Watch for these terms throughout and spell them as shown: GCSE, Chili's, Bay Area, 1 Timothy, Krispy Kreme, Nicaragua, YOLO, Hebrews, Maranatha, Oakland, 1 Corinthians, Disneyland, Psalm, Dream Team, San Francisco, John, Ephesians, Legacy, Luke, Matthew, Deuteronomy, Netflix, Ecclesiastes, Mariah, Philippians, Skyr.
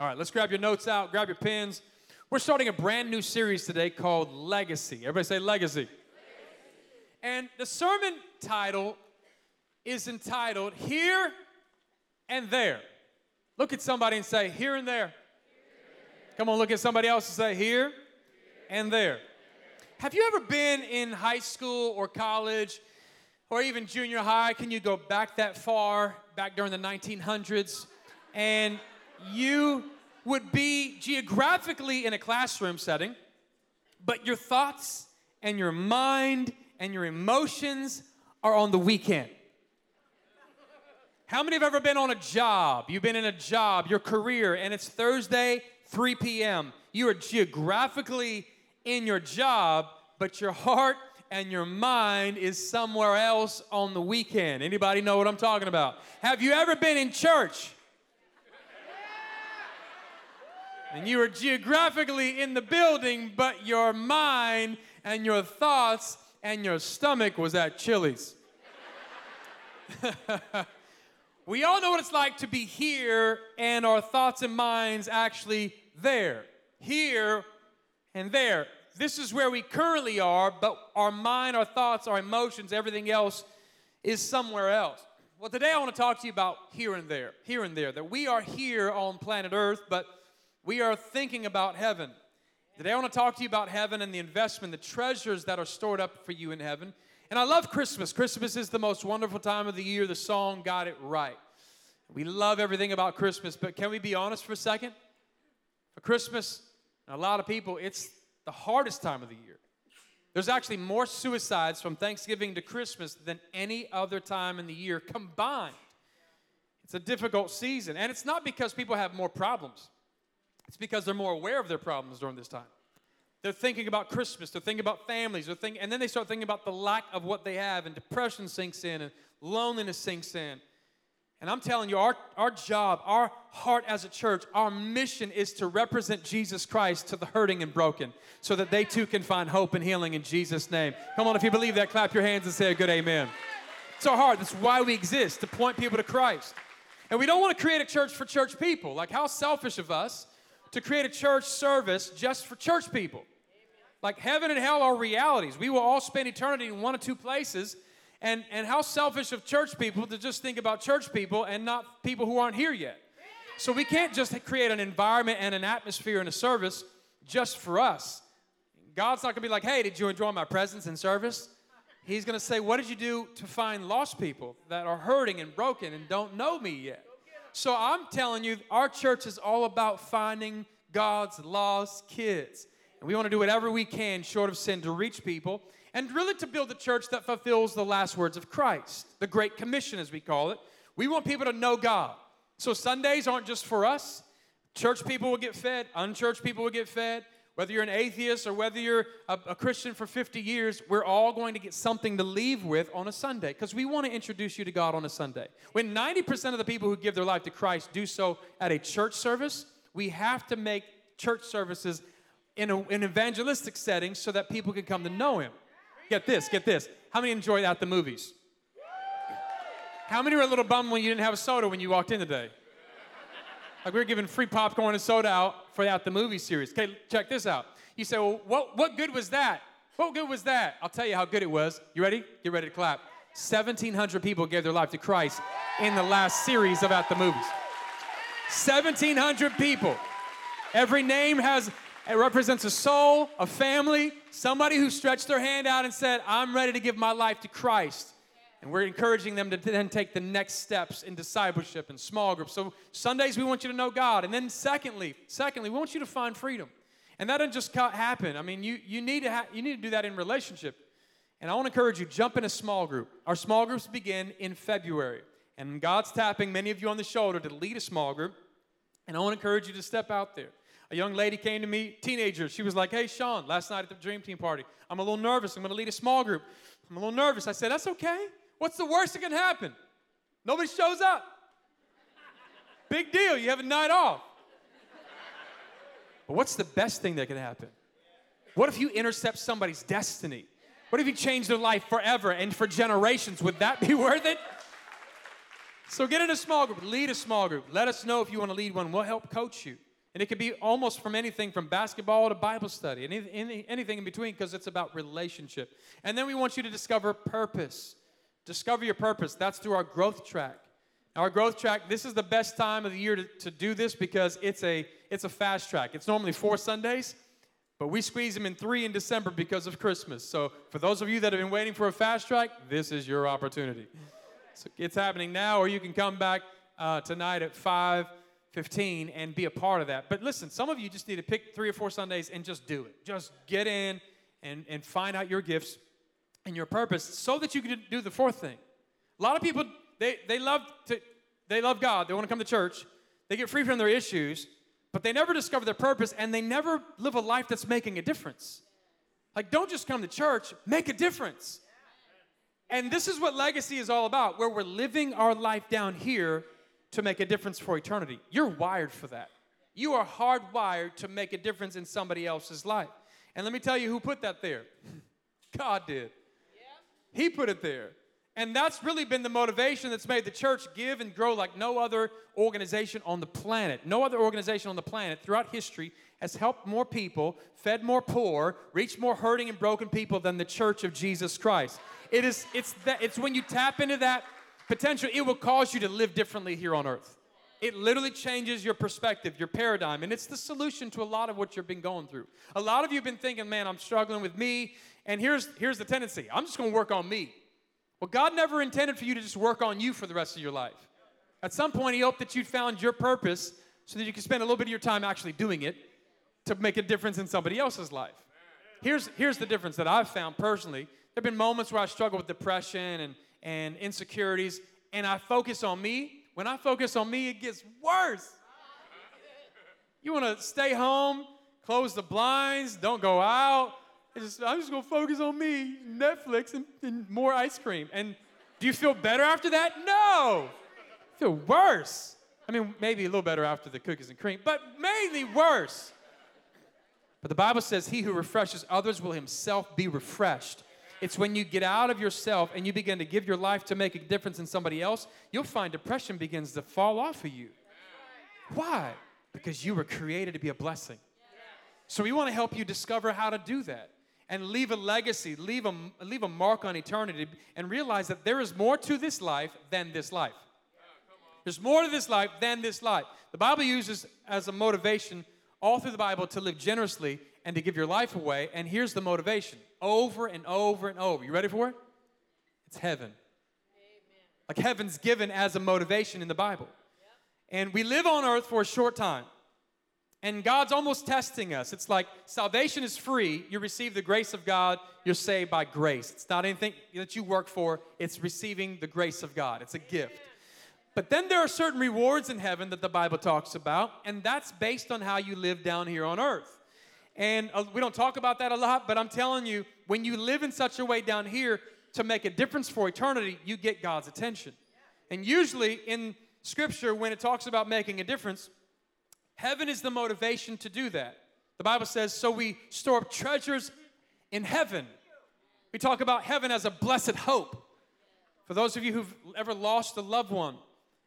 All right, let's grab your notes out, grab your pens. We're starting a brand new series today called Legacy. Everybody say Legacy. And the sermon title is entitled Here and There. Look at somebody and say, here and there. Here and there. Come on, look at somebody else and say, here and there. Have you ever been in high school or college or even junior high? Can you go back that far, back during the 1900s, and you would be geographically in a classroom setting, but your thoughts and your mind and your emotions are on the weekend? How many have ever been on a job? You've been in a job, your career, and it's Thursday, 3 p.m. You are geographically in your job, but your heart and your mind is somewhere else on the weekend. Anybody know what I'm talking about? Have you ever been in church? And you are geographically in the building, but your mind and your thoughts and your stomach was at Chili's. We all know what it's like to be here and our thoughts and minds actually there. Here and there. This is where we currently are, but our mind, our thoughts, our emotions, everything else is somewhere else. Well, today I want to talk to you about here and there. Here and there. That we are here on planet Earth, but we are thinking about heaven. Today I want to talk to you about heaven and the investment, the treasures that are stored up for you in heaven. And I love Christmas. Christmas is the most wonderful time of the year. The song got it right. We love everything about Christmas, but can we be honest for a second? For Christmas, a lot of people, it's the hardest time of the year. There's actually more suicides from Thanksgiving to Christmas than any other time in the year combined. It's a difficult season, and it's not because people have more problems. It's because they're more aware of their problems during this time. They're thinking about Christmas. They're thinking about families. And then they start thinking about the lack of what they have, and depression sinks in, and loneliness sinks in. And I'm telling you, our job, our heart as a church, our mission is to represent Jesus Christ to the hurting and broken so that they too can find hope and healing in Jesus' name. Come on, if you believe that, clap your hands and say a good amen. It's our heart. That's why we exist, to point people to Christ. And we don't want to create a church for church people. Like, how selfish of us to create a church service just for church people. Like, heaven and hell are realities. We will all spend eternity in one or two places. And how selfish of church people to just think about church people and not people who aren't here yet. So we can't just create an environment and an atmosphere and a service just for us. God's not going to be like, hey, did you enjoy my presence in service? He's going to say, what did you do to find lost people that are hurting and broken and don't know me yet? So I'm telling you, our church is all about finding God's lost kids. And we want to do whatever we can, short of sin, to reach people. And really to build a church that fulfills the last words of Christ. The Great Commission, as we call it. We want people to know God. So Sundays aren't just for us. Church people will get fed. Unchurched people will get fed. Whether you're an atheist or whether you're a Christian for 50 years, we're all going to get something to leave with on a Sunday. Because we want to introduce you to God on a Sunday. When 90% of the people who give their life to Christ do so at a church service, we have to make church services in an evangelistic setting so that people can come to know Him. Get this. How many enjoyed out the movies? How many were a little bummed when you didn't have a soda when you walked in today? Like, we were giving free popcorn and soda out for the Out the Movie series. Okay, check this out. You say, well, what good was that? What good was that? I'll tell you how good it was. You ready? Get ready to clap. 1,700 people gave their life to Christ in the last series of Out the Movies. 1,700 people. Every name represents a soul, a family, somebody who stretched their hand out and said, I'm ready to give my life to Christ. And we're encouraging them to then take the next steps in discipleship and small groups. So Sundays, we want you to know God. And then secondly, we want you to find freedom. And that doesn't just happen. I mean, you need to do that in relationship. And I want to encourage you, jump in a small group. Our small groups begin in February. And God's tapping many of you on the shoulder to lead a small group. And I want to encourage you to step out there. A young lady came to me, teenager. She was like, hey, Sean, last night at the Dream Team party, I'm a little nervous. I'm going to lead a small group. I'm a little nervous. I said, that's okay. What's the worst that can happen? Nobody shows up. Big deal. You have a night off. But what's the best thing that can happen? What if you intercept somebody's destiny? What if you change their life forever and for generations? Would that be worth it? So get in a small group. Lead a small group. Let us know if you want to lead one. We'll help coach you. And it can be almost from anything from basketball to Bible study, and anything in between, because it's about relationship. And then we want you to discover purpose. Discover your purpose. That's through our growth track. Now, our growth track, this is the best time of the year to do this because it's a fast track. It's normally 4 Sundays, but we squeeze them in 3 in December because of Christmas. So for those of you that have been waiting for a fast track, this is your opportunity. So it's happening now, or you can come back tonight at 5:15 and be a part of that. But listen, some of you just need to pick 3 or 4 Sundays and just do it. Just get in and find out your gifts and your purpose so that you can do the 4th thing. A lot of people, they love God. They want to come to church. They get free from their issues, but they never discover their purpose, and they never live a life that's making a difference. Like, don't just come to church. Make a difference. And this is what Legacy is all about, where we're living our life down here to make a difference for eternity. You're wired for that. You are hardwired to make a difference in somebody else's life. And let me tell you who put that there. God did. He put it there. And that's really been the motivation that's made the church give and grow like no other organization on the planet. No other organization on the planet throughout history has helped more people, fed more poor, reached more hurting and broken people than the Church of Jesus Christ. It's when you tap into that potential, it will cause you to live differently here on earth. It literally changes your perspective, your paradigm, and it's the solution to a lot of what you've been going through. A lot of you have been thinking, man, I'm struggling with me, and here's the tendency. I'm just going to work on me. Well, God never intended for you to just work on you for the rest of your life. At some point, he hoped that you'd found your purpose so that you could spend a little bit of your time actually doing it to make a difference in somebody else's life. Here's the difference that I've found personally. There have been moments where I struggle with depression and insecurities, and I focus on me. When I focus on me, it gets worse. You want to stay home, close the blinds, don't go out. I'm just going to focus on me, Netflix, and more ice cream. And do you feel better after that? No. I feel worse. I mean, maybe a little better after the cookies and cream, but mainly worse. But the Bible says, he who refreshes others will himself be refreshed. It's when you get out of yourself and you begin to give your life to make a difference in somebody else, you'll find depression begins to fall off of you. Why? Because you were created to be a blessing. So we want to help you discover how to do that. And leave a legacy, leave a mark on eternity, and realize that there is more to this life than this life. There's more to this life than this life. The Bible uses as a motivation all through the Bible to live generously and to give your life away. And here's the motivation, over and over and over. You ready for it? It's heaven. Amen. Like, heaven's given as a motivation in the Bible. Yeah. And we live on earth for a short time. And God's almost testing us. It's like salvation is free. You receive the grace of God. You're saved by grace. It's not anything that you work for. It's receiving the grace of God. It's a gift. But then there are certain rewards in heaven that the Bible talks about, and that's based on how you live down here on earth. And we don't talk about that a lot, but I'm telling you, when you live in such a way down here to make a difference for eternity, you get God's attention. And usually in Scripture, when it talks about making a difference, heaven is the motivation to do that. The Bible says, so we store up treasures in heaven. We talk about heaven as a blessed hope. For those of you who've ever lost a loved one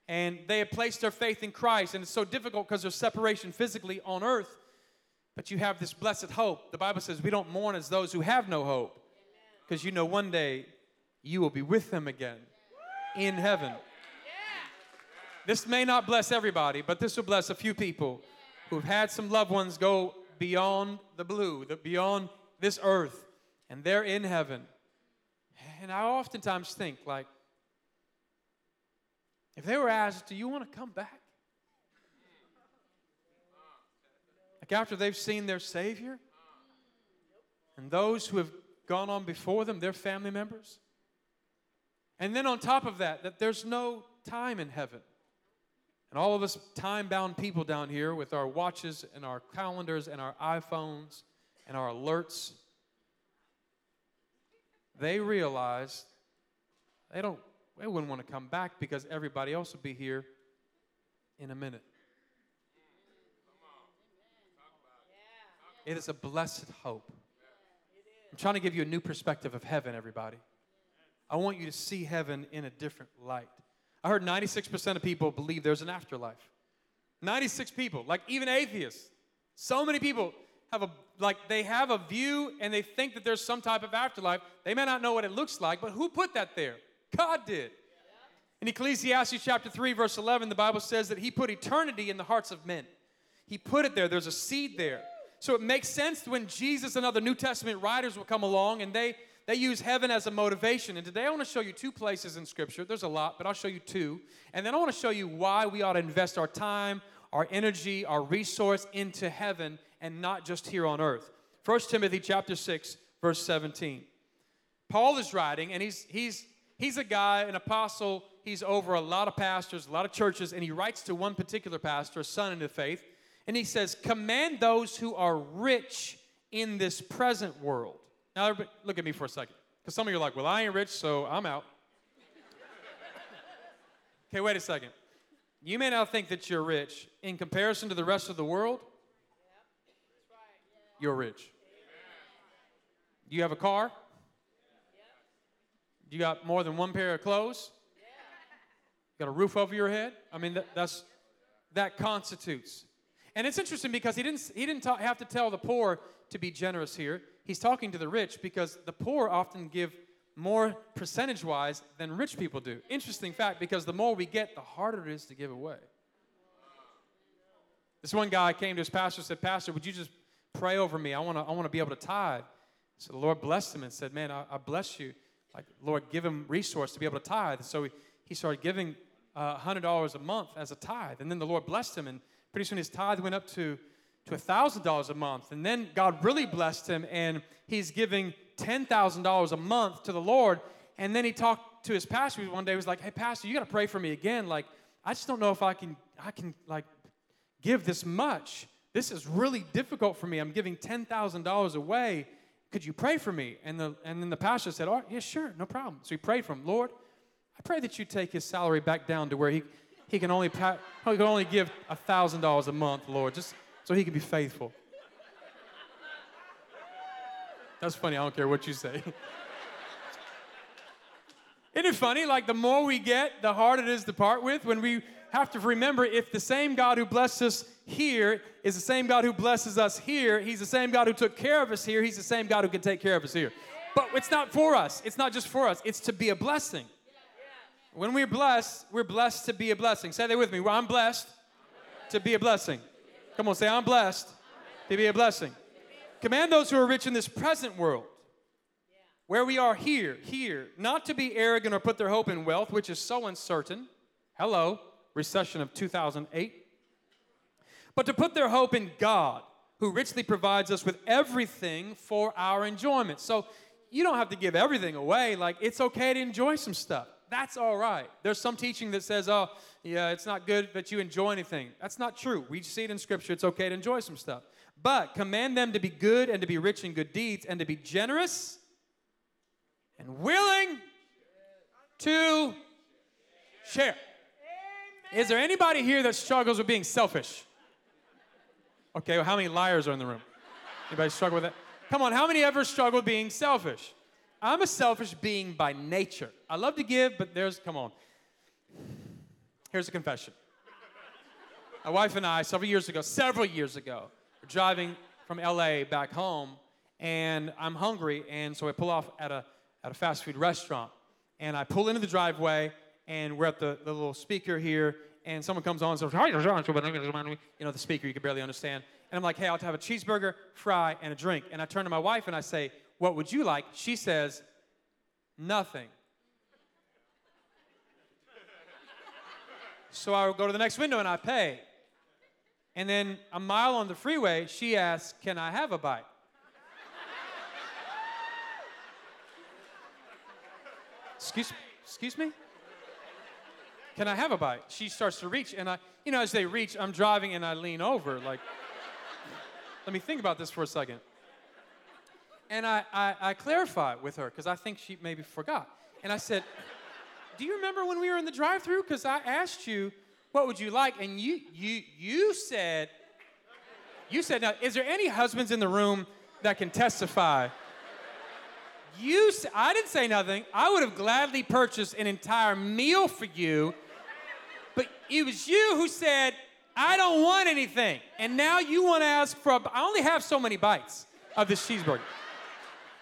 and they have placed their faith in Christ, and it's so difficult because there's separation physically on earth, but you have this blessed hope. The Bible says we don't mourn as those who have no hope, because you know one day you will be with them again in heaven. This may not bless everybody, but this will bless a few people who've had some loved ones go beyond the blue, beyond this earth, and they're in heaven. And I oftentimes think, like, if they were asked, do you want to come back? Like, after they've seen their Savior and those who have gone on before them, their family members. And then on top of that there's no time in heaven. And all of us time-bound people down here with our watches and our calendars and our iPhones and our alerts, they realize they wouldn't want to come back because everybody else will be here in a minute. It is a blessed hope. I'm trying to give you a new perspective of heaven, everybody. I want you to see heaven in a different light. I heard 96% of people believe there's an afterlife. 96 people, like even atheists. So many people have a view and they think that there's some type of afterlife. They may not know what it looks like, but who put that there? God did. In Ecclesiastes chapter 3, verse 11, the Bible says that he put eternity in the hearts of men. He put it there. There's a seed there. So it makes sense when Jesus and other New Testament writers will come along and they use heaven as a motivation. And today I want to show you two places in Scripture. There's a lot, but I'll show you two. And then I want to show you why we ought to invest our time, our energy, our resource into heaven and not just here on earth. 1 Timothy chapter 6, verse 17. Paul is writing, and he's a guy, an apostle. He's over a lot of pastors, a lot of churches, and he writes to one particular pastor, a son in the faith, and he says, command those who are rich in this present world. Now, everybody, look at me for a second, because some of you are like, well, I ain't rich, so I'm out. Okay, wait a second. You may now think that you're rich. In comparison to the rest of the world, you're rich. Do you have a car? You got more than one pair of clothes? You got a roof over your head? I mean, that constitutes. And it's interesting because he didn't have to tell the poor to be generous here. He's talking to the rich because the poor often give more percentage-wise than rich people do. Interesting fact, because the more we get, the harder it is to give away. This one guy came to his pastor and said, Pastor, would you just pray over me? I want to be able to tithe. So the Lord blessed him and said, man, I bless you. Like, Lord, give him resource to be able to tithe. And so he started giving $100 a month as a tithe. And then the Lord blessed him, and pretty soon his tithe went up to $1,000 a month. And then God really blessed him, and he's giving $10,000 a month to the Lord. And then he talked to his pastor one day. He was like, hey, pastor, you got to pray for me again. Like, I just don't know if I can give this much. This is really difficult for me. I'm giving $10,000 away. Could you pray for me? And then the pastor said, all right, yeah, sure, no problem. So he prayed for him. Lord, I pray that you take his salary back down to where he can only give $1,000 a month, Lord, just so he can be faithful. That's funny. I don't care what you say. Isn't it funny? Like, the more we get, the harder it is to part with. When we have to remember, if the same God who blessed us here is the same God who blesses us here, he's the same God who took care of us here, he's the same God who can take care of us here. But it's not for us. It's not just for us. It's to be a blessing. When we're blessed to be a blessing. Say that with me. Well, I'm blessed to be a blessing. Come on, say, I'm blessed to be a blessing. Command those who are rich in this present world, where we are here, not to be arrogant or put their hope in wealth, which is so uncertain. Hello, recession of 2008. But to put their hope in God, who richly provides us with everything for our enjoyment. So you don't have to give everything away. Like, it's okay to enjoy some stuff. That's all right. There's some teaching that says, oh, yeah, it's not good that you enjoy anything. That's not true. We see it in Scripture. It's okay to enjoy some stuff. But command them to be good and to be rich in good deeds and to be generous and willing to share. Is there anybody here that struggles with being selfish? Okay, well, how many liars are in the room? Anybody struggle with that? Come on, how many ever struggle being selfish? I'm a selfish being by nature. I love to give, but here's a confession. My wife and I, several years ago, we're driving from LA back home, and I'm hungry, and so I pull off at a fast food restaurant, and I pull into the driveway, and we're at the little speaker here, and someone comes on and says, the speaker you can barely understand, and I'm like, hey, I'll have a cheeseburger, fry, and a drink, and I turn to my wife and I say, what would you like? She says, nothing. So I go to the next window and I pay. And then a mile on the freeway, she asks, can I have a bite? Excuse me? Can I have a bite? She starts to reach, and as they reach, I'm driving and I lean over. Like, let me think about this for a second. And I clarified with her, because I think she maybe forgot. And I said, do you remember when we were in the drive-thru? Because I asked you, what would you like? And you said, now, is there any husbands in the room that can testify? I didn't say nothing. I would have gladly purchased an entire meal for you. But it was you who said, I don't want anything. And now you want to ask for I only have so many bites of this cheeseburger.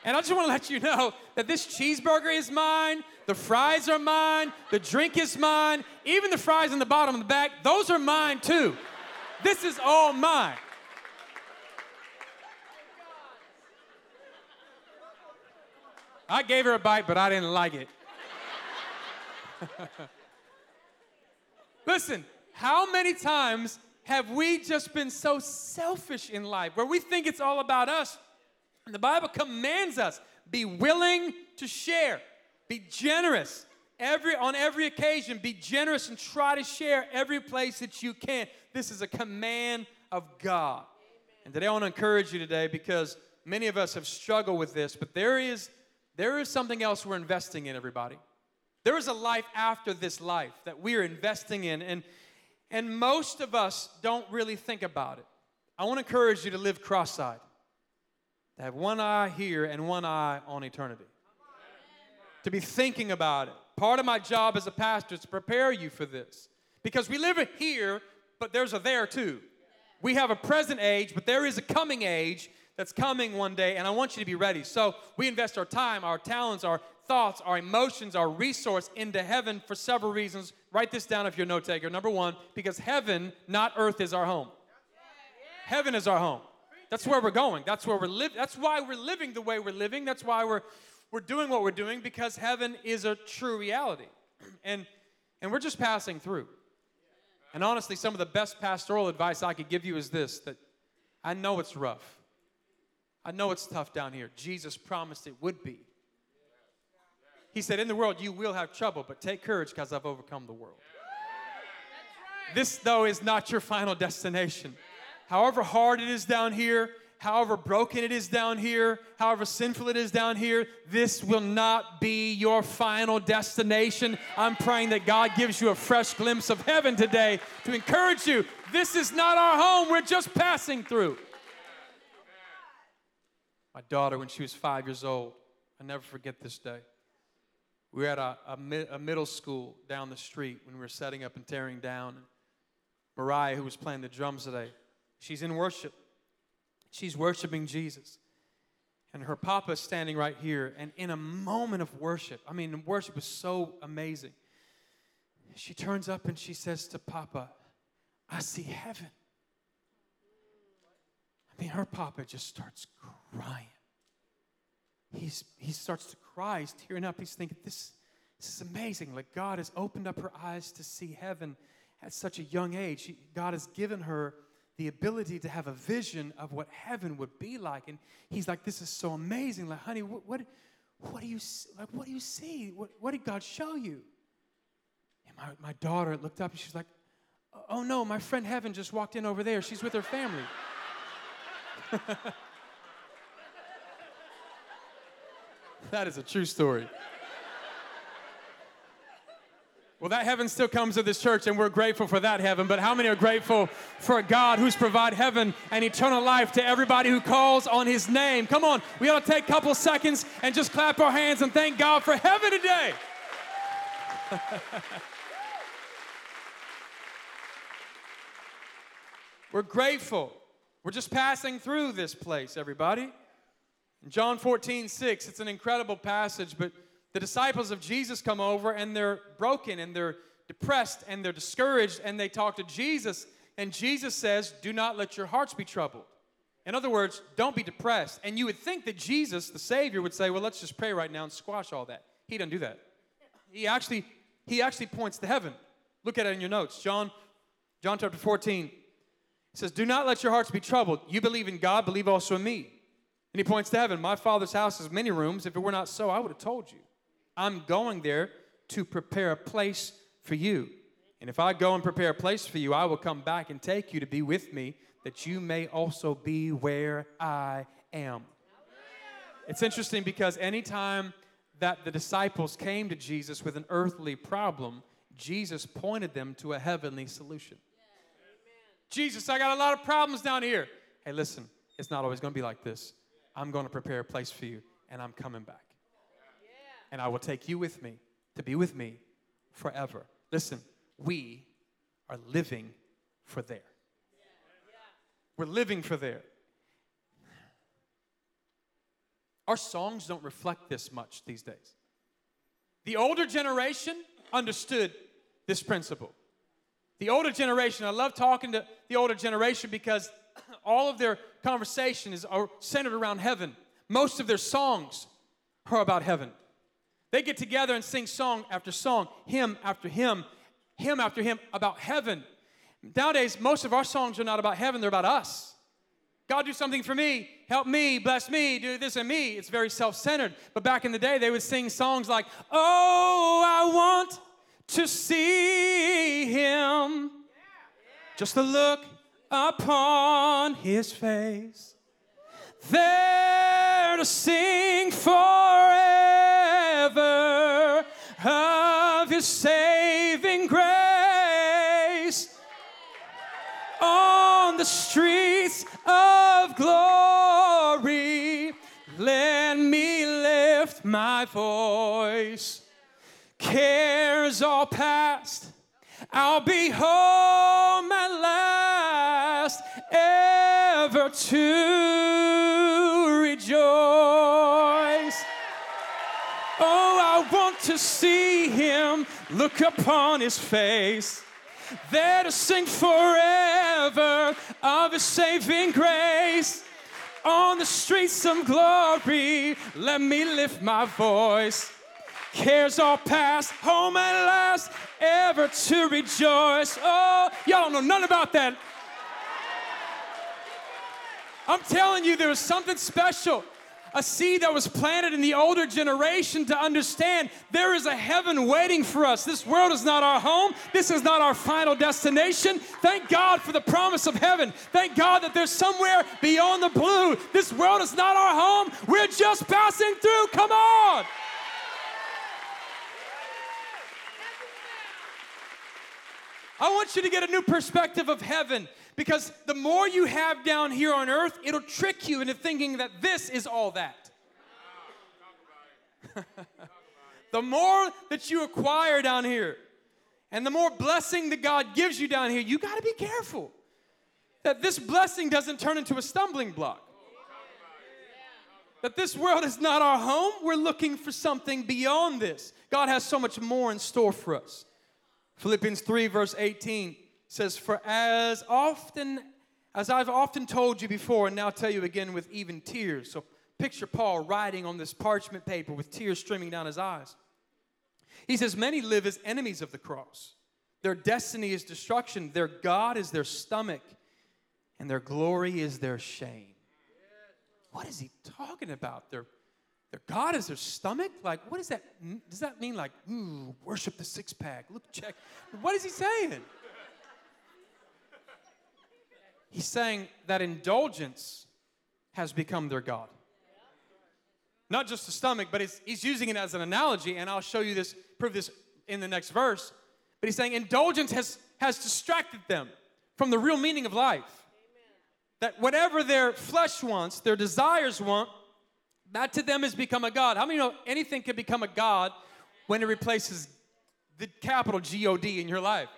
And I just want to let you know that this cheeseburger is mine, the fries are mine, the drink is mine, even the fries in the bottom and the back, those are mine too. This is all mine. I gave her a bite, but I didn't like it. Listen, how many times have we just been so selfish in life where we think it's all about us? And the Bible commands us, be willing to share, be generous on every occasion, be generous and try to share every place that you can. This is a command of God. Amen. And today I want to encourage you today because many of us have struggled with this, but there is something else we're investing in, everybody. There is a life after this life that we're investing in, and most of us don't really think about it. I want to encourage you to live cross-eyed. To have one eye here and one eye on eternity. To be thinking about it. Part of my job as a pastor is to prepare you for this. Because we live here, but there's a there too. We have a present age, but there is a coming age that's coming one day, and I want you to be ready. So we invest our time, our talents, our thoughts, our emotions, our resource into heaven for several reasons. Write this down if you're a note taker. Number one, because heaven, not earth, is our home. Heaven is our home. That's where we're going. That's where we're living. That's why we're living the way we're living. That's why we're doing what we're doing, because heaven is a true reality. And we're just passing through. And honestly, some of the best pastoral advice I could give you is this, that I know it's rough. I know it's tough down here. Jesus promised it would be. He said, in the world, you will have trouble, but take courage because I've overcome the world. That's right. This, though, is not your final destination. However hard it is down here, however broken it is down here, however sinful it is down here, this will not be your final destination. I'm praying that God gives you a fresh glimpse of heaven today to encourage you. This is not our home. We're just passing through. My daughter, when she was 5 years old, I'll never forget this day. We were at a middle school down the street when we were setting up and tearing down. Mariah, who was playing the drums today, she's in worship. She's worshiping Jesus. And her papa's standing right here. And in a moment of worship, I mean, worship was so amazing. She turns up and she says to Papa, I see heaven. I mean, her papa just starts crying. He starts to cry. He's tearing up. He's thinking, this is amazing. Like, God has opened up her eyes to see heaven at such a young age. God has given her the ability to have a vision of what heaven would be like, and he's like, "This is so amazing! Like, honey, what do you like? What do you see? What did God show you?" And my daughter looked up, and she's like, "Oh no, my friend Heaven just walked in over there. She's with her family." That is a true story. Well, that heaven still comes to this church, and we're grateful for that heaven. But how many are grateful for a God who's provided heaven and eternal life to everybody who calls on his name? Come on, we ought to take a couple seconds and just clap our hands and thank God for heaven today. We're grateful. We're just passing through this place, everybody. In John 14:6, it's an incredible passage, but the disciples of Jesus come over, and they're broken, and they're depressed, and they're discouraged, and they talk to Jesus, and Jesus says, do not let your hearts be troubled. In other words, don't be depressed. And you would think that Jesus, the Savior, would say, well, let's just pray right now and squash all that. He doesn't do that. He actually points to heaven. Look at it in your notes. John chapter 14, it says, do not let your hearts be troubled. You believe in God, believe also in me. And he points to heaven. My Father's house has many rooms. If it were not so, I would have told you. I'm going there to prepare a place for you. And if I go and prepare a place for you, I will come back and take you to be with me, that you may also be where I am. It's interesting because anytime that the disciples came to Jesus with an earthly problem, Jesus pointed them to a heavenly solution. Jesus, I got a lot of problems down here. Hey, listen, it's not always going to be like this. I'm going to prepare a place for you, and I'm coming back. And I will take you with me to be with me forever. Listen, we are living for there. We're living for there. Our songs don't reflect this much these days. The older generation understood this principle. The older generation, I love talking to the older generation because all of their conversation is centered around heaven. Most of their songs are about heaven. They get together and sing song after song, hymn after hymn, hymn after hymn about heaven. Nowadays, most of our songs are not about heaven, they're about us. God, do something for me, help me, bless me, do this and me. It's very self-centered. But back in the day, they would sing songs like, oh, I want to see him. Yeah. Just to look upon his face. There to sing forever of his saving grace. On the streets of glory, let me lift my voice. Cares all past, I'll be home at last, ever to rejoice. Oh, I want to see him, look upon his face. There to sing forever of his saving grace. On the streets of glory, let me lift my voice. Cares all past, home at last, ever to rejoice. Oh, y'all don't know nothing about that. I'm telling you, there was something special. A seed that was planted in the older generation to understand there is a heaven waiting for us. This world is not our home. This is not our final destination. Thank God for the promise of heaven. Thank God that there's somewhere beyond the blue. This world is not our home. We're just passing through. Come on. I want you to get a new perspective of heaven, because the more you have down here on earth, it'll trick you into thinking that this is all that. The more that you acquire down here and the more blessing that God gives you down here, you got to be careful that this blessing doesn't turn into a stumbling block. That this world is not our home. We're looking for something beyond this. God has so much more in store for us. Philippians 3 verse 18 says, for as I've often told you before and now tell you again with even tears. So picture Paul writing on this parchment paper with tears streaming down his eyes. He says, many live as enemies of the cross. Their destiny is destruction. Their God is their stomach. And their glory is their shame. What is he talking about? Their God is their stomach? Like, what does that mean? Does that mean like, ooh, worship the six-pack, look, check. What is he saying? He's saying that indulgence has become their God. Not just the stomach, but he's using it as an analogy, and I'll show you this, prove this in the next verse. But he's saying indulgence has distracted them from the real meaning of life. Amen. That whatever their flesh wants, their desires want, that to them has become a God. How many know anything can become a God when it replaces the capital G-O-D in your life?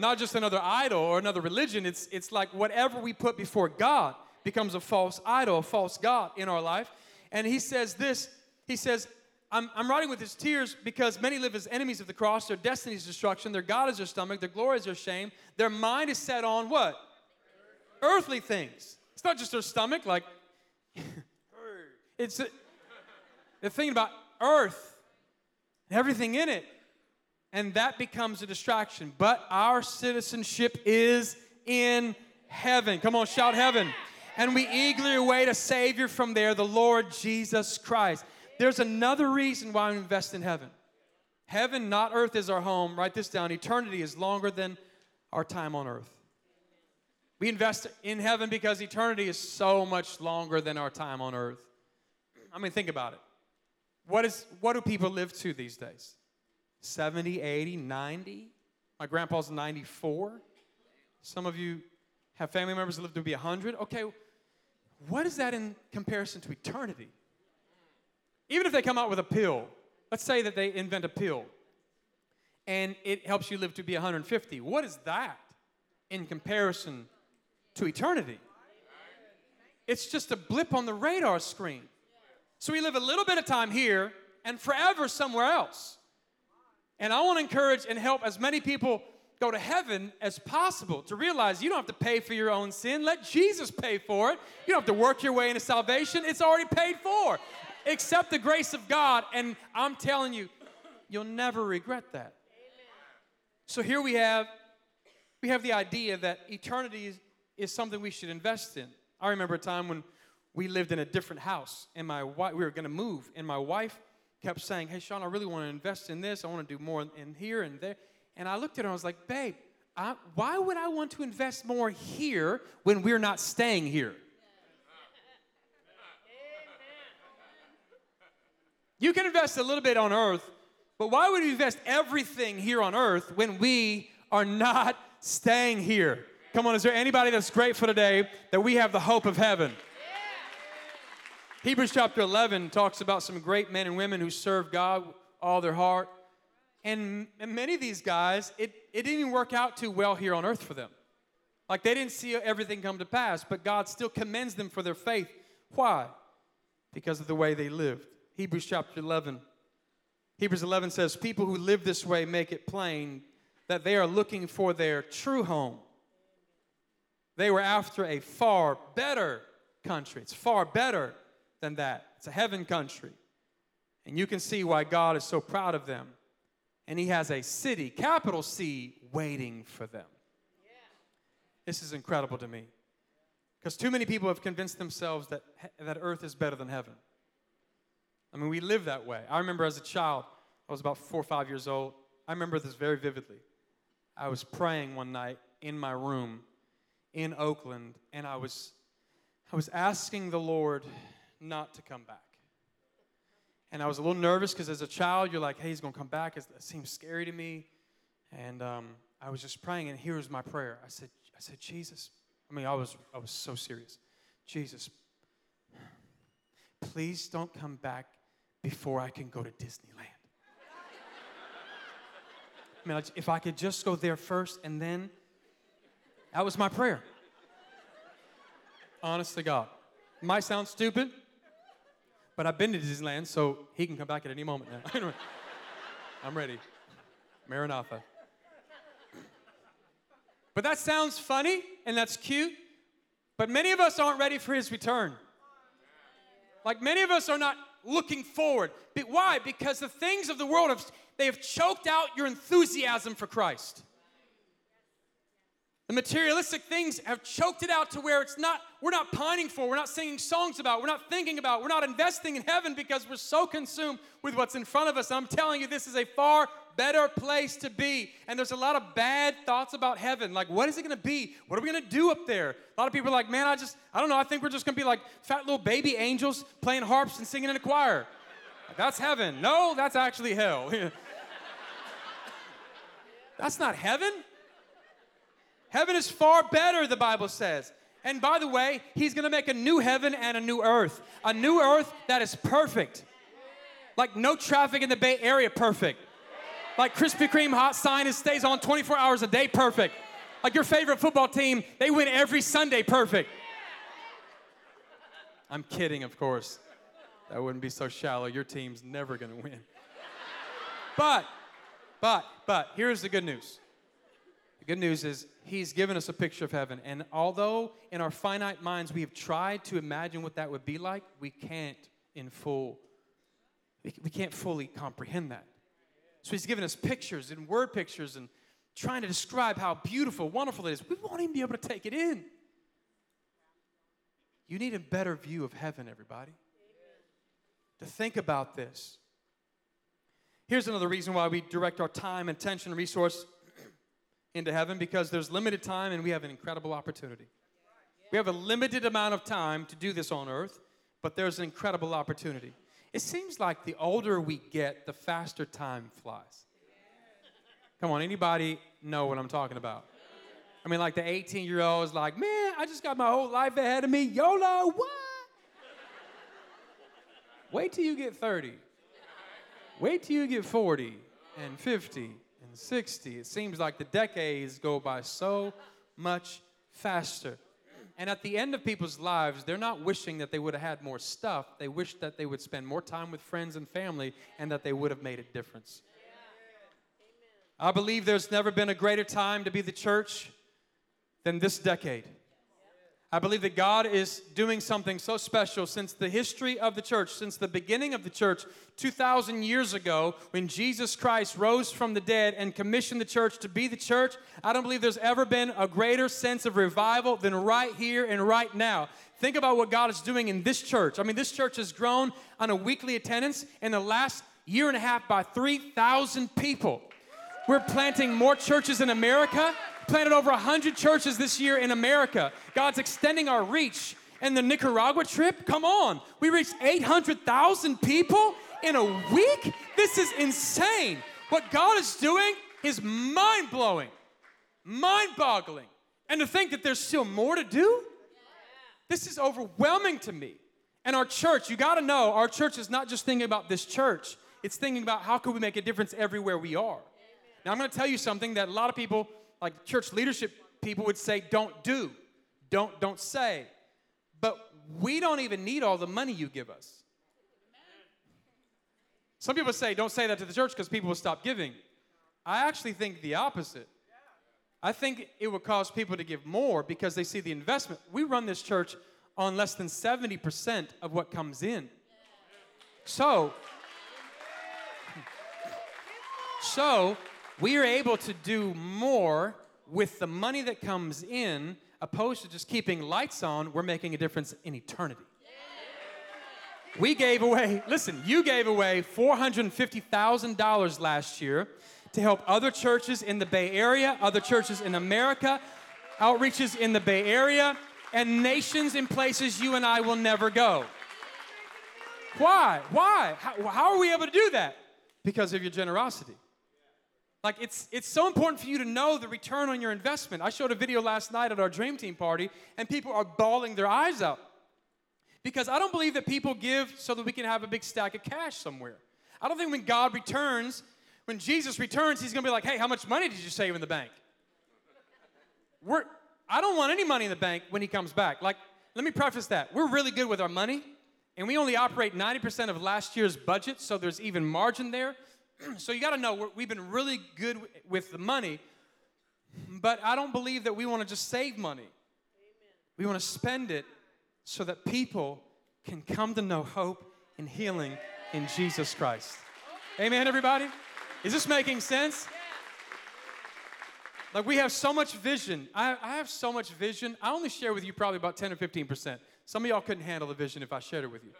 Not just another idol or another religion. It's like whatever we put before God becomes a false idol, a false God in our life. And he says this. He says, I'm writing with his tears because many live as enemies of the cross. Their destiny is destruction. Their God is their stomach. Their glory is their shame. Their mind is set on what? Earthly things. It's not just their stomach like... It's the thing about earth and everything in it, and that becomes a distraction. But our citizenship is in heaven. Come on, shout heaven. And we eagerly await a Savior from there, the Lord Jesus Christ. There's another reason why we invest in heaven. Heaven, not earth, is our home. Write this down. Eternity is longer than our time on earth. We invest in heaven because eternity is so much longer than our time on earth. I mean, think about it. What do people live to these days? 70, 80, 90? My grandpa's 94. Some of you have family members that live to be 100. Okay, what is that in comparison to eternity? Even if they come out with a pill, let's say that they invent a pill, and it helps you live to be 150. What is that? in comparison to eternity. It's just a blip on the radar screen. So we live a little bit of time here and forever somewhere else. And I want to encourage and help as many people go to heaven as possible to realize you don't have to pay for your own sin. Let Jesus pay for it. You don't have to work your way into salvation. It's already paid for. Accept the grace of God, and I'm telling you, you'll never regret that. So here we have the idea that eternity is something we should invest in. I remember a time when we lived in a different house, and we were going to move, and my wife kept saying, "Hey, Sean, I really want to invest in this. I want to do more in here and there." And I looked at her, and I was like, "Babe, why would I want to invest more here when we're not staying here?" You can invest a little bit on earth, but why would we invest everything here on earth when we are not staying here? Come on, is there anybody that's grateful today that we have the hope of heaven? Yeah. Hebrews chapter 11 talks about some great men and women who served God all their heart. And many of these guys, it didn't even work out too well here on earth for them. Like, they didn't see everything come to pass, but God still commends them for their faith. Why? Because of the way they lived. Hebrews chapter 11. Hebrews 11 says, people who live this way make it plain that they are looking for their true home. They were after a far better country. It's far better than that. It's a heaven country. And you can see why God is so proud of them. And he has a city, capital C, waiting for them. Yeah. This is incredible to me. Because too many people have convinced themselves that earth is better than heaven. I mean, we live that way. I remember as a child, I was about 4 or 5 years old. I remember this very vividly. I was praying one night in my room in Oakland, and I was asking the Lord not to come back. And I was a little nervous because as a child, you're like, hey, he's going to come back. It seems scary to me. And I was just praying, and here was my prayer. I said, Jesus. I was so serious. Jesus, please don't come back before I can go to Disneyland. I mean, if I could just go there first and then... That was my prayer. Honest to God. It might sound stupid, but I've been to Disneyland, so he can come back at any moment now. I'm ready. Maranatha. But that sounds funny, and that's cute, but many of us aren't ready for his return. Like, many of us are not looking forward. But why? Because the things of the world, they have choked out your enthusiasm for Christ. The materialistic things have choked it out to where we're not pining for, we're not singing songs about, we're not thinking about, we're not investing in heaven because we're so consumed with what's in front of us. And I'm telling you, this is a far better place to be. And there's a lot of bad thoughts about heaven. Like, what is it going to be? What are we going to do up there? A lot of people are like, man, I don't know. I think we're just going to be like fat little baby angels playing harps and singing in a choir. Like, that's heaven. No, that's actually hell. That's not heaven. Heaven is far better, the Bible says. And by the way, he's going to make a new heaven and a new earth that is perfect. Like no traffic in the Bay Area, perfect. Like Krispy Kreme hot sign, it stays on 24 hours a day, perfect. Like your favorite football team, they win every Sunday, perfect. I'm kidding, of course. That wouldn't be so shallow. Your team's never going to win. But, here's the good news. The good news is he's given us a picture of heaven. And although in our finite minds we have tried to imagine what that would be like, we can't fully comprehend that. So he's given us pictures and word pictures and trying to describe how beautiful, wonderful it is. We won't even be able to take it in. You need a better view of heaven, everybody. To think about this. Here's another reason why we direct our time, attention, and resource into heaven, because there's limited time and we have an incredible opportunity. We have a limited amount of time to do this on earth, but there's an incredible opportunity. It seems like the older we get, the faster time flies. Come on, anybody know what I'm talking about? I mean, like the 18-year-old is like, man, I just got my whole life ahead of me. YOLO, what? Wait till you get 30. Wait till you get 40 and 50. 60. It seems like the decades go by so much faster. And at the end of people's lives, they're not wishing that they would have had more stuff. They wish that they would spend more time with friends and family and that they would have made a difference. Yeah. I believe there's never been a greater time to be the church than this decade. I believe that God is doing something so special since the history of the church, since the beginning of the church 2,000 years ago when Jesus Christ rose from the dead and commissioned the church to be the church. I don't believe there's ever been a greater sense of revival than right here and right now. Think about what God is doing in this church. I mean, this church has grown on a weekly attendance in the last year and a half by 3,000 people. We're planting more churches in America. Planted over 100 churches this year in America. God's extending our reach. And the Nicaragua trip, come on. We reached 800,000 people in a week? This is insane. What God is doing is mind-blowing, mind-boggling. And to think that there's still more to do? This is overwhelming to me. And our church, you got to know, our church is not just thinking about this church. It's thinking about how can we make a difference everywhere we are. Now, I'm going to tell you something that a lot of people, like church leadership people would say, don't say. But we don't even need all the money you give us. Some people say, don't say that to the church because people will stop giving. I actually think the opposite. I think it would cause people to give more because they see the investment. We run this church on less than 70% of what comes in. So we are able to do more with the money that comes in, opposed to just keeping lights on. We're making a difference in eternity. Yeah. We gave away, listen, you gave away $450,000 last year to help other churches in the Bay Area, other churches in America, outreaches in the Bay Area, and nations in places you and I will never go. Why? Why? How are we able to do that? Because of your generosity. Like, it's so important for you to know the return on your investment. I showed a video last night at our Dream Team party, and people are bawling their eyes out. Because I don't believe that people give so that we can have a big stack of cash somewhere. I don't think when God returns, when Jesus returns, he's going to be like, hey, how much money did you save in the bank? I don't want any money in the bank when he comes back. Like, let me preface that. We're really good with our money, and we only operate 90% of last year's budget, so there's even margin there. So you got to know, we've been really good with the money, but I don't believe that we want to just save money. Amen. We want to spend it so that people can come to know hope and healing in Jesus Christ. Amen, everybody? Is this making sense? Like, we have so much vision. I have so much vision. I only share with you probably about 10 or 15%. Some of y'all couldn't handle the vision if I shared it with you.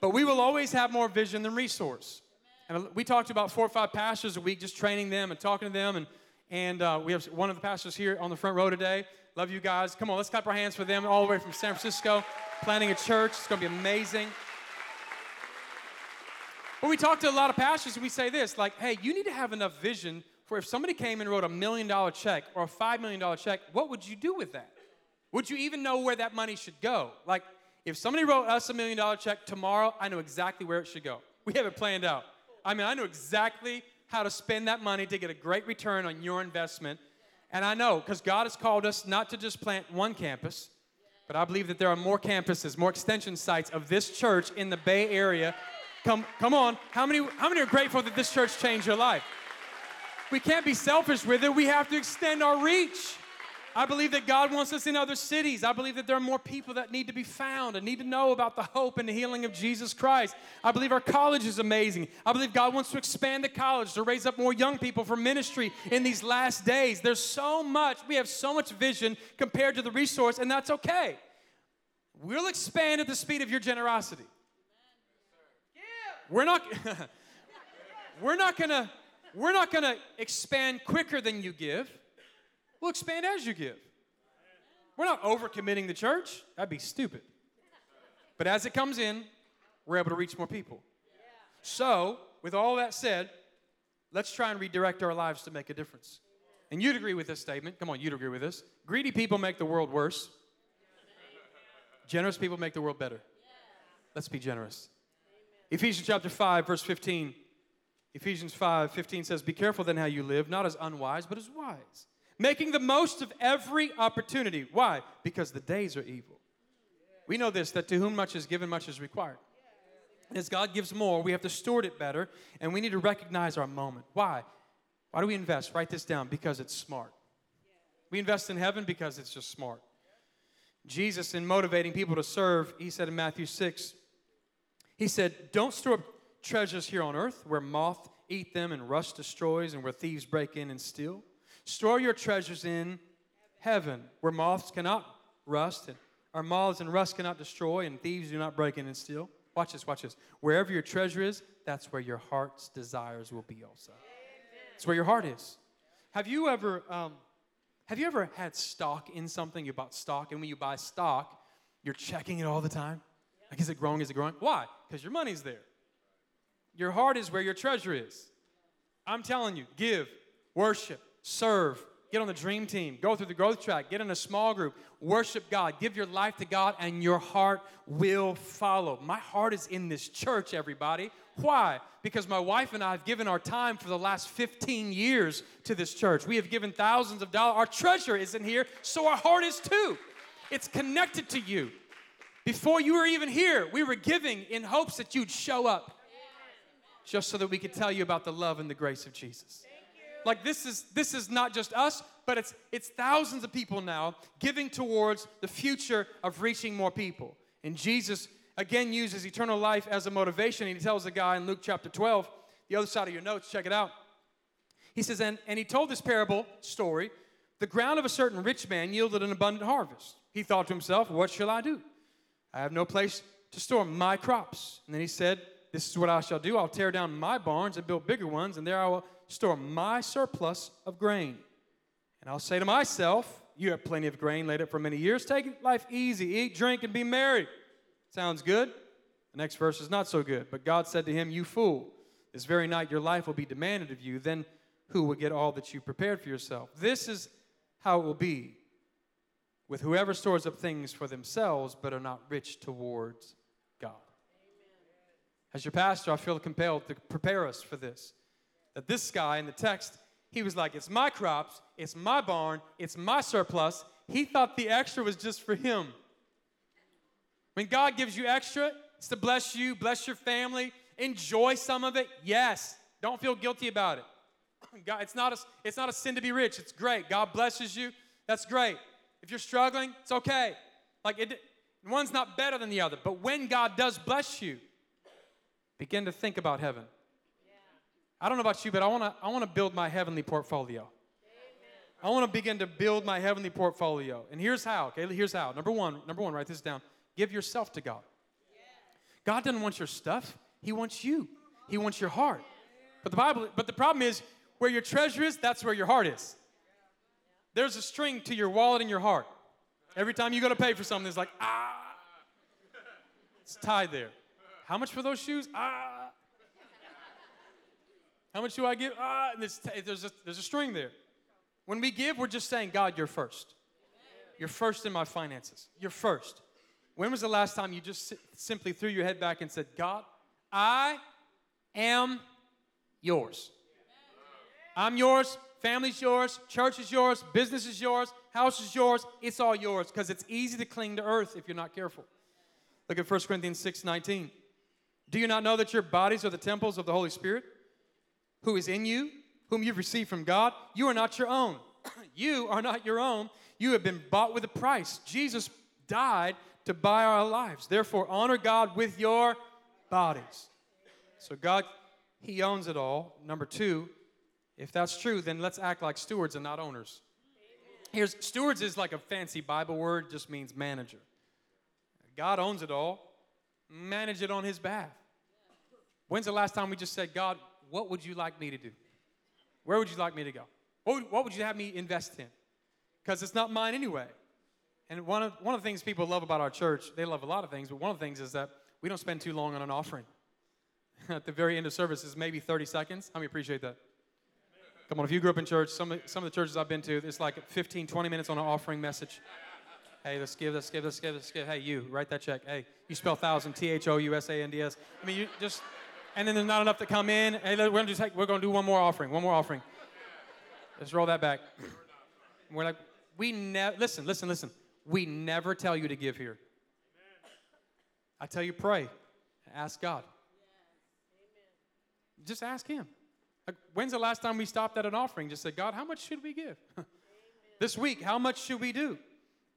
But we will always have more vision than resource. And we talked about 4 or 5 pastors a week, just training them and talking to them. And we have one of the pastors here on the front row today. Love you guys. Come on, let's clap our hands for them, all the way from San Francisco, planning a church. It's going to be amazing. But we talk to a lot of pastors, and we say this, like, hey, you need to have enough vision for if somebody came and wrote $1 million check or a $5 million check, what would you do with that? Would you even know where that money should go? Like, if somebody wrote us $1 million check tomorrow, I know exactly where it should go. We have it planned out. I mean, I know exactly how to spend that money to get a great return on your investment. And I know, because God has called us not to just plant one campus, but I believe that there are more campuses, more extension sites of this church in the Bay Area. Come on. How many are grateful that this church changed your life? We can't be selfish with it. We have to extend our reach. I believe that God wants us in other cities. I believe that there are more people that need to be found and need to know about the hope and the healing of Jesus Christ. I believe our college is amazing. I believe God wants to expand the college to raise up more young people for ministry in these last days. There's so much. We have so much vision compared to the resource, and that's okay. We'll expand at the speed of your generosity. We're not gonna expand quicker than you give. We'll expand as you give. We're not overcommitting the church. That'd be stupid. But as it comes in, we're able to reach more people. So, with all that said, let's try and redirect our lives to make a difference. And you'd agree with this statement. Come on, you'd agree with this. Greedy people make the world worse. Generous people make the world better. Let's be generous. Ephesians chapter 5, verse 15. Ephesians 5:15 says, be careful then how you live, not as unwise, but as wise. making the most of every opportunity. Why? Because the days are evil. We know this, that to whom much is given, much is required. And as God gives more, we have to steward it better, and we need to recognize our moment. Why? Why do we invest? Write this down. Because it's smart. We invest in heaven because it's just smart. Jesus, in motivating people to serve, he said in Matthew 6, he said, don't store up treasures here on earth where moth eat them and rust destroys and where thieves break in and steal. Store your treasures in heaven where moths cannot rust and our moths and rust cannot destroy and thieves do not break in and steal. Watch this, watch this. Wherever your treasure is, that's where your heart's desires will be also. It's where your heart is. Have you ever had stock in something? You bought stock, and when you buy stock, you're checking it all the time. Like, is it growing? Is it growing? Why? Because your money's there. Your heart is where your treasure is. I'm telling you, give, worship, serve, get on the dream team, go through the growth track, get in a small group, worship God, give your life to God, and your heart will follow. My heart is in this church, everybody. Why? Because my wife and I have given our time for the last 15 years to this church. We have given thousands of dollars. Our treasure is in here, so our heart is too. It's connected to you. Before you were even here, we were giving in hopes that you'd show up just so that we could tell you about the love and the grace of Jesus. Like, this is not just us, but it's thousands of people now giving towards the future of reaching more people. And Jesus, again, uses eternal life as a motivation. And he tells the guy in Luke chapter 12, the other side of your notes, check it out. He says, and he told this parable story. The ground of a certain rich man yielded an abundant harvest. He thought to himself, what shall I do? I have no place to store my crops. And then he said, this is what I shall do. I'll tear down my barns and build bigger ones, and there I will store my surplus of grain. And I'll say to myself, you have plenty of grain laid up for many years. Take life easy. Eat, drink, and be merry. Sounds good. The next verse is not so good. But God said to him, you fool, this very night your life will be demanded of you. Then who will get all that you prepared for yourself? This is how it will be with whoever stores up things for themselves but are not rich towards God. As your pastor, I feel compelled to prepare us for this. That this guy in the text, he was like, it's my crops, it's my barn, it's my surplus. He thought the extra was just for him. When God gives you extra, it's to bless you, bless your family, enjoy some of it. Yes, don't feel guilty about it. God, it's not a sin to be rich. It's great. God blesses you. That's great. If you're struggling, it's okay. Like, one's not better than the other. But when God does bless you, begin to think about heaven. I don't know about you, but I want to build my heavenly portfolio. Amen. I want to begin to build my heavenly portfolio. And here's how. Okay, here's how. Number one, write this down. Give yourself to God. Yeah. God doesn't want your stuff. He wants you. He wants your heart. But the problem is, where your treasure is, that's where your heart is. There's a string to your wallet and your heart. Every time you go to pay for something, it's like, it's tied there. How much for those shoes? How much do I give? And there's a string there. When we give, we're just saying, God, you're first. You're first in my finances. You're first. When was the last time you just simply threw your head back and said, God, I am yours. I'm yours. Family's yours. Church is yours. Business is yours. House is yours. It's all yours, because it's easy to cling to earth if you're not careful. Look at 1 Corinthians 6:19. Do you not know that your bodies are the temples of the Holy Spirit, who is in you, whom you've received from God? You are not your own. You are not your own. You have been bought with a price. Jesus died to buy our lives. Therefore, honor God with your bodies. So God, he owns it all. Number two, if that's true, then let's act like stewards and not owners. Stewards is like a fancy Bible word, just means manager. God owns it all. Manage it on his behalf. When's the last time we just said, God, what would you like me to do? Where would you like me to go? What would you have me invest in? Because it's not mine anyway. And one of the things people love about our church, they love a lot of things, but one of the things is that we don't spend too long on an offering. At the very end of service is maybe 30 seconds. How many appreciate that? Come on, if you grew up in church, some of the churches I've been to, it's like 15, 20 minutes on an offering message. Hey, let's give. Hey, you, write that check. Hey, you spell thousand, THOUSANDS. I mean, you just... And then there's not enough to come in. Hey, we're going to do one more offering. Let's roll that back. We're like, we never, listen. We never tell you to give here. Amen. I tell you, pray and ask God. Yes. Amen. Just ask Him. Like, when's the last time we stopped at an offering? Just said, God, how much should we give? This week, how much should we do?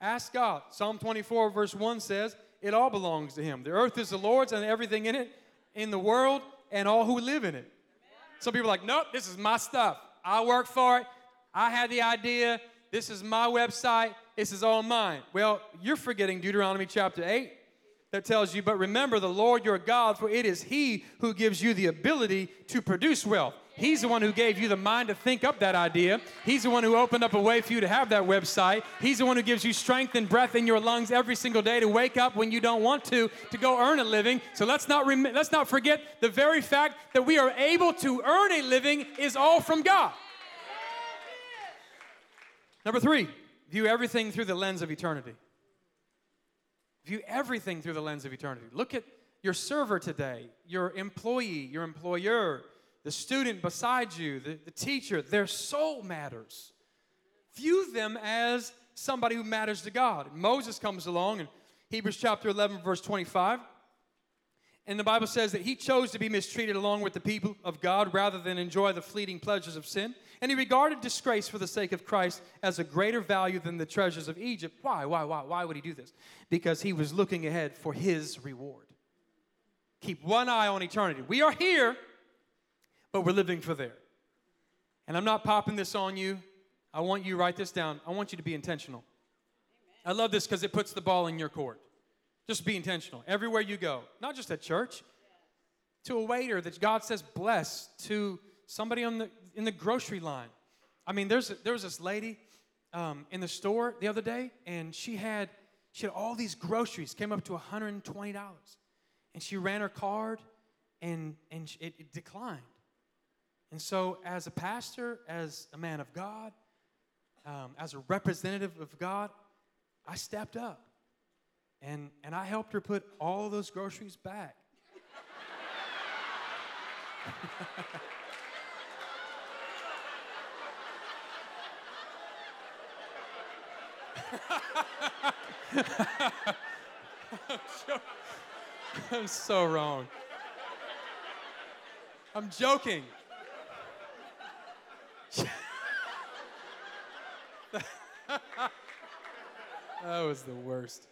Ask God. Psalm 24, verse 1 says, it all belongs to Him. The earth is the Lord's and everything in it, in the world, and all who live in it. Amen. Some people are like, nope, this is my stuff. I work for it. I had the idea. This is my website. This is all mine. Well, you're forgetting Deuteronomy chapter 8 that tells you, but remember the Lord your God, for it is He who gives you the ability to produce wealth. He's the one who gave you the mind to think up that idea. He's the one who opened up a way for you to have that website. He's the one who gives you strength and breath in your lungs every single day to wake up when you don't want to go earn a living. So let's not forget the very fact that we are able to earn a living is all from God. Number 3, view everything through the lens of eternity. View everything through the lens of eternity. Look at your server today, your employee, your employer, the student beside you, the teacher. Their soul matters. View them as somebody who matters to God. And Moses comes along in Hebrews chapter 11, verse 25. And the Bible says that he chose to be mistreated along with the people of God rather than enjoy the fleeting pleasures of sin. And he regarded disgrace for the sake of Christ as a greater value than the treasures of Egypt. Why would he do this? Because he was looking ahead for his reward. Keep one eye on eternity. We are here, but we're living for there. And I'm not popping this on you. I want you to write this down. I want you to be intentional. Amen. I love this because it puts the ball in your court. Just be intentional. Everywhere you go, not just at church, to a waiter that God says bless, to somebody in the grocery line. I mean, there was this lady in the store the other day, and she had all these groceries, came up to $120. And she ran her card, and it declined. And so as a pastor, as a man of God, as a representative of God, I stepped up. And I helped her put all of those groceries back. I'm so wrong. I'm joking. That was the worst.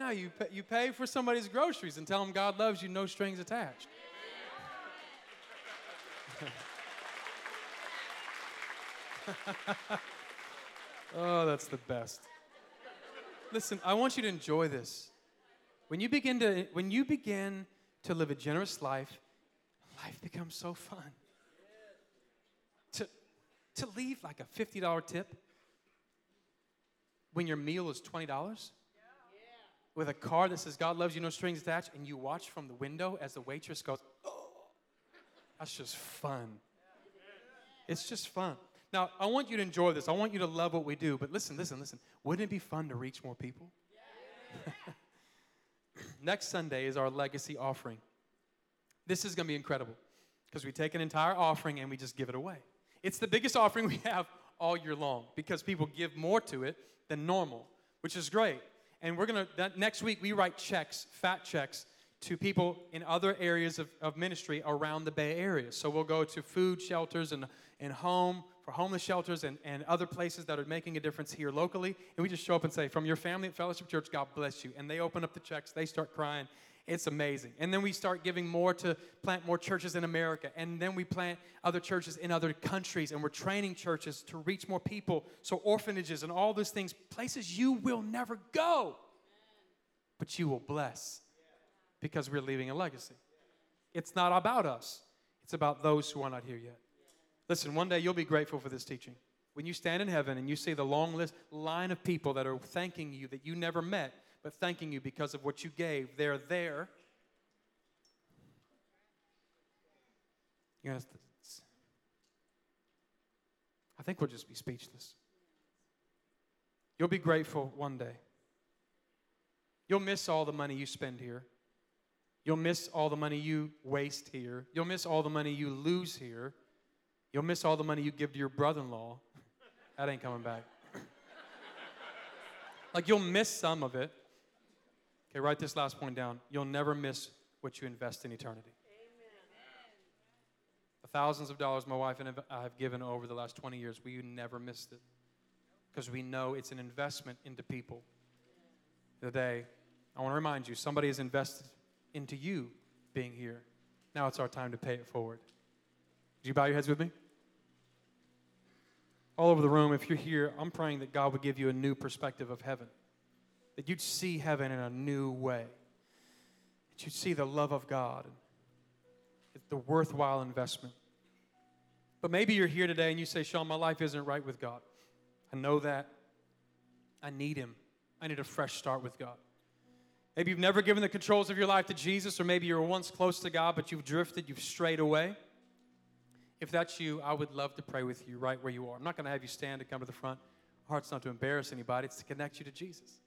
No, you pay for somebody's groceries and tell them God loves you, no strings attached. Oh, that's the best. Listen, I want you to enjoy this. When you begin to live a generous life, life becomes so fun. To leave like a $50 tip when your meal is $20. With a card that says, God loves you, no strings attached, and you watch from the window as the waitress goes, oh, that's just fun. It's just fun. Now, I want you to enjoy this. I want you to love what we do, but listen. Wouldn't it be fun to reach more people? Next Sunday is our legacy offering. This is going to be incredible because we take an entire offering and we just give it away. It's the biggest offering we have all year long because people give more to it than normal, which is great. And we're going to, next week, we write checks, fat checks, to people in other areas of ministry around the Bay Area. So we'll go to food shelters and home, for homeless shelters and other places that are making a difference here locally. And we just show up and say, from your family at Fellowship Church, God bless you. And they open up the checks. They start crying. It's amazing. And then we start giving more to plant more churches in America. And then we plant other churches in other countries. And we're training churches to reach more people. So orphanages and all those things, places you will never go, but you will bless because we're leaving a legacy. It's not about us. It's about those who are not here yet. Listen, one day you'll be grateful for this teaching. When you stand in heaven and you see the long line of people that are thanking you that you never met, but thanking you because of what you gave. They're there. You know, I think we'll just be speechless. You'll be grateful one day. You'll miss all the money you spend here. You'll miss all the money you waste here. You'll miss all the money you lose here. You'll miss all the money you give to your brother-in-law. That ain't coming back. Like, you'll miss some of it. Okay, write this last point down. You'll never miss what you invest in eternity. Amen. The thousands of dollars my wife and I have given over the last 20 years, we never missed it because we know it's an investment into people. Today, I want to remind you, somebody has invested into you being here. Now it's our time to pay it forward. Would you bow your heads with me? All over the room, if you're here, I'm praying that God would give you a new perspective of heaven. That you'd see heaven in a new way. That you'd see the love of God. The worthwhile investment. But maybe you're here today and you say, Sean, my life isn't right with God. I know that. I need Him. I need a fresh start with God. Maybe you've never given the controls of your life to Jesus, or maybe you were once close to God, but you've drifted, you've strayed away. If that's you, I would love to pray with you right where you are. I'm not going to have you stand and come to the front. Our heart's not to embarrass anybody. It's to connect you to Jesus.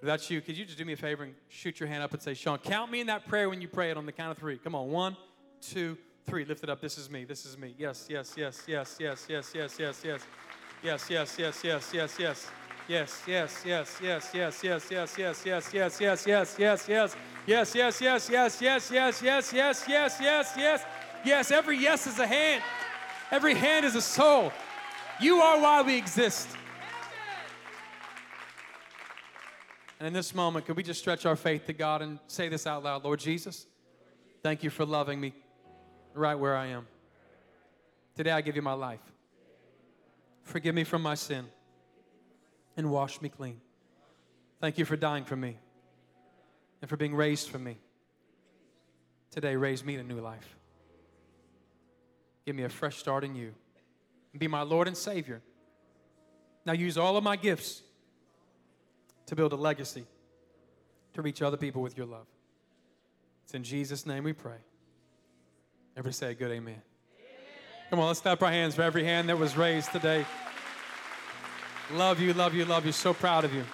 If that's you, could you just do me a favor and shoot your hand up and say, Sean, count me in that prayer when you pray it on the count of three. Come on, 1, 2, 3. Lift it up. This is me. This is me. Yes, yes, yes, yes, yes, yes, yes, yes, yes. Yes, yes, yes, yes, yes, yes. Yes, yes, yes, yes, yes, yes, yes, yes, yes, yes, yes, yes, yes, yes. Yes, yes, yes, yes, yes, yes, yes, yes, yes, yes, yes. Yes, every yes is a hand. Every hand is a soul. You are why we exist. And in this moment, can we just stretch our faith to God and say this out loud? Lord Jesus, thank you for loving me right where I am. Today I give you my life. Forgive me from my sin and wash me clean. Thank you for dying for me and for being raised for me. Today, raise me to new life. Give me a fresh start in you. Be my Lord and Savior. Now use all of my gifts to build a legacy, to reach other people with your love. It's in Jesus' name we pray. Everybody say a good amen. Amen. Come on, let's clap our hands for every hand that was raised today. Love you, love you, love you. So proud of you.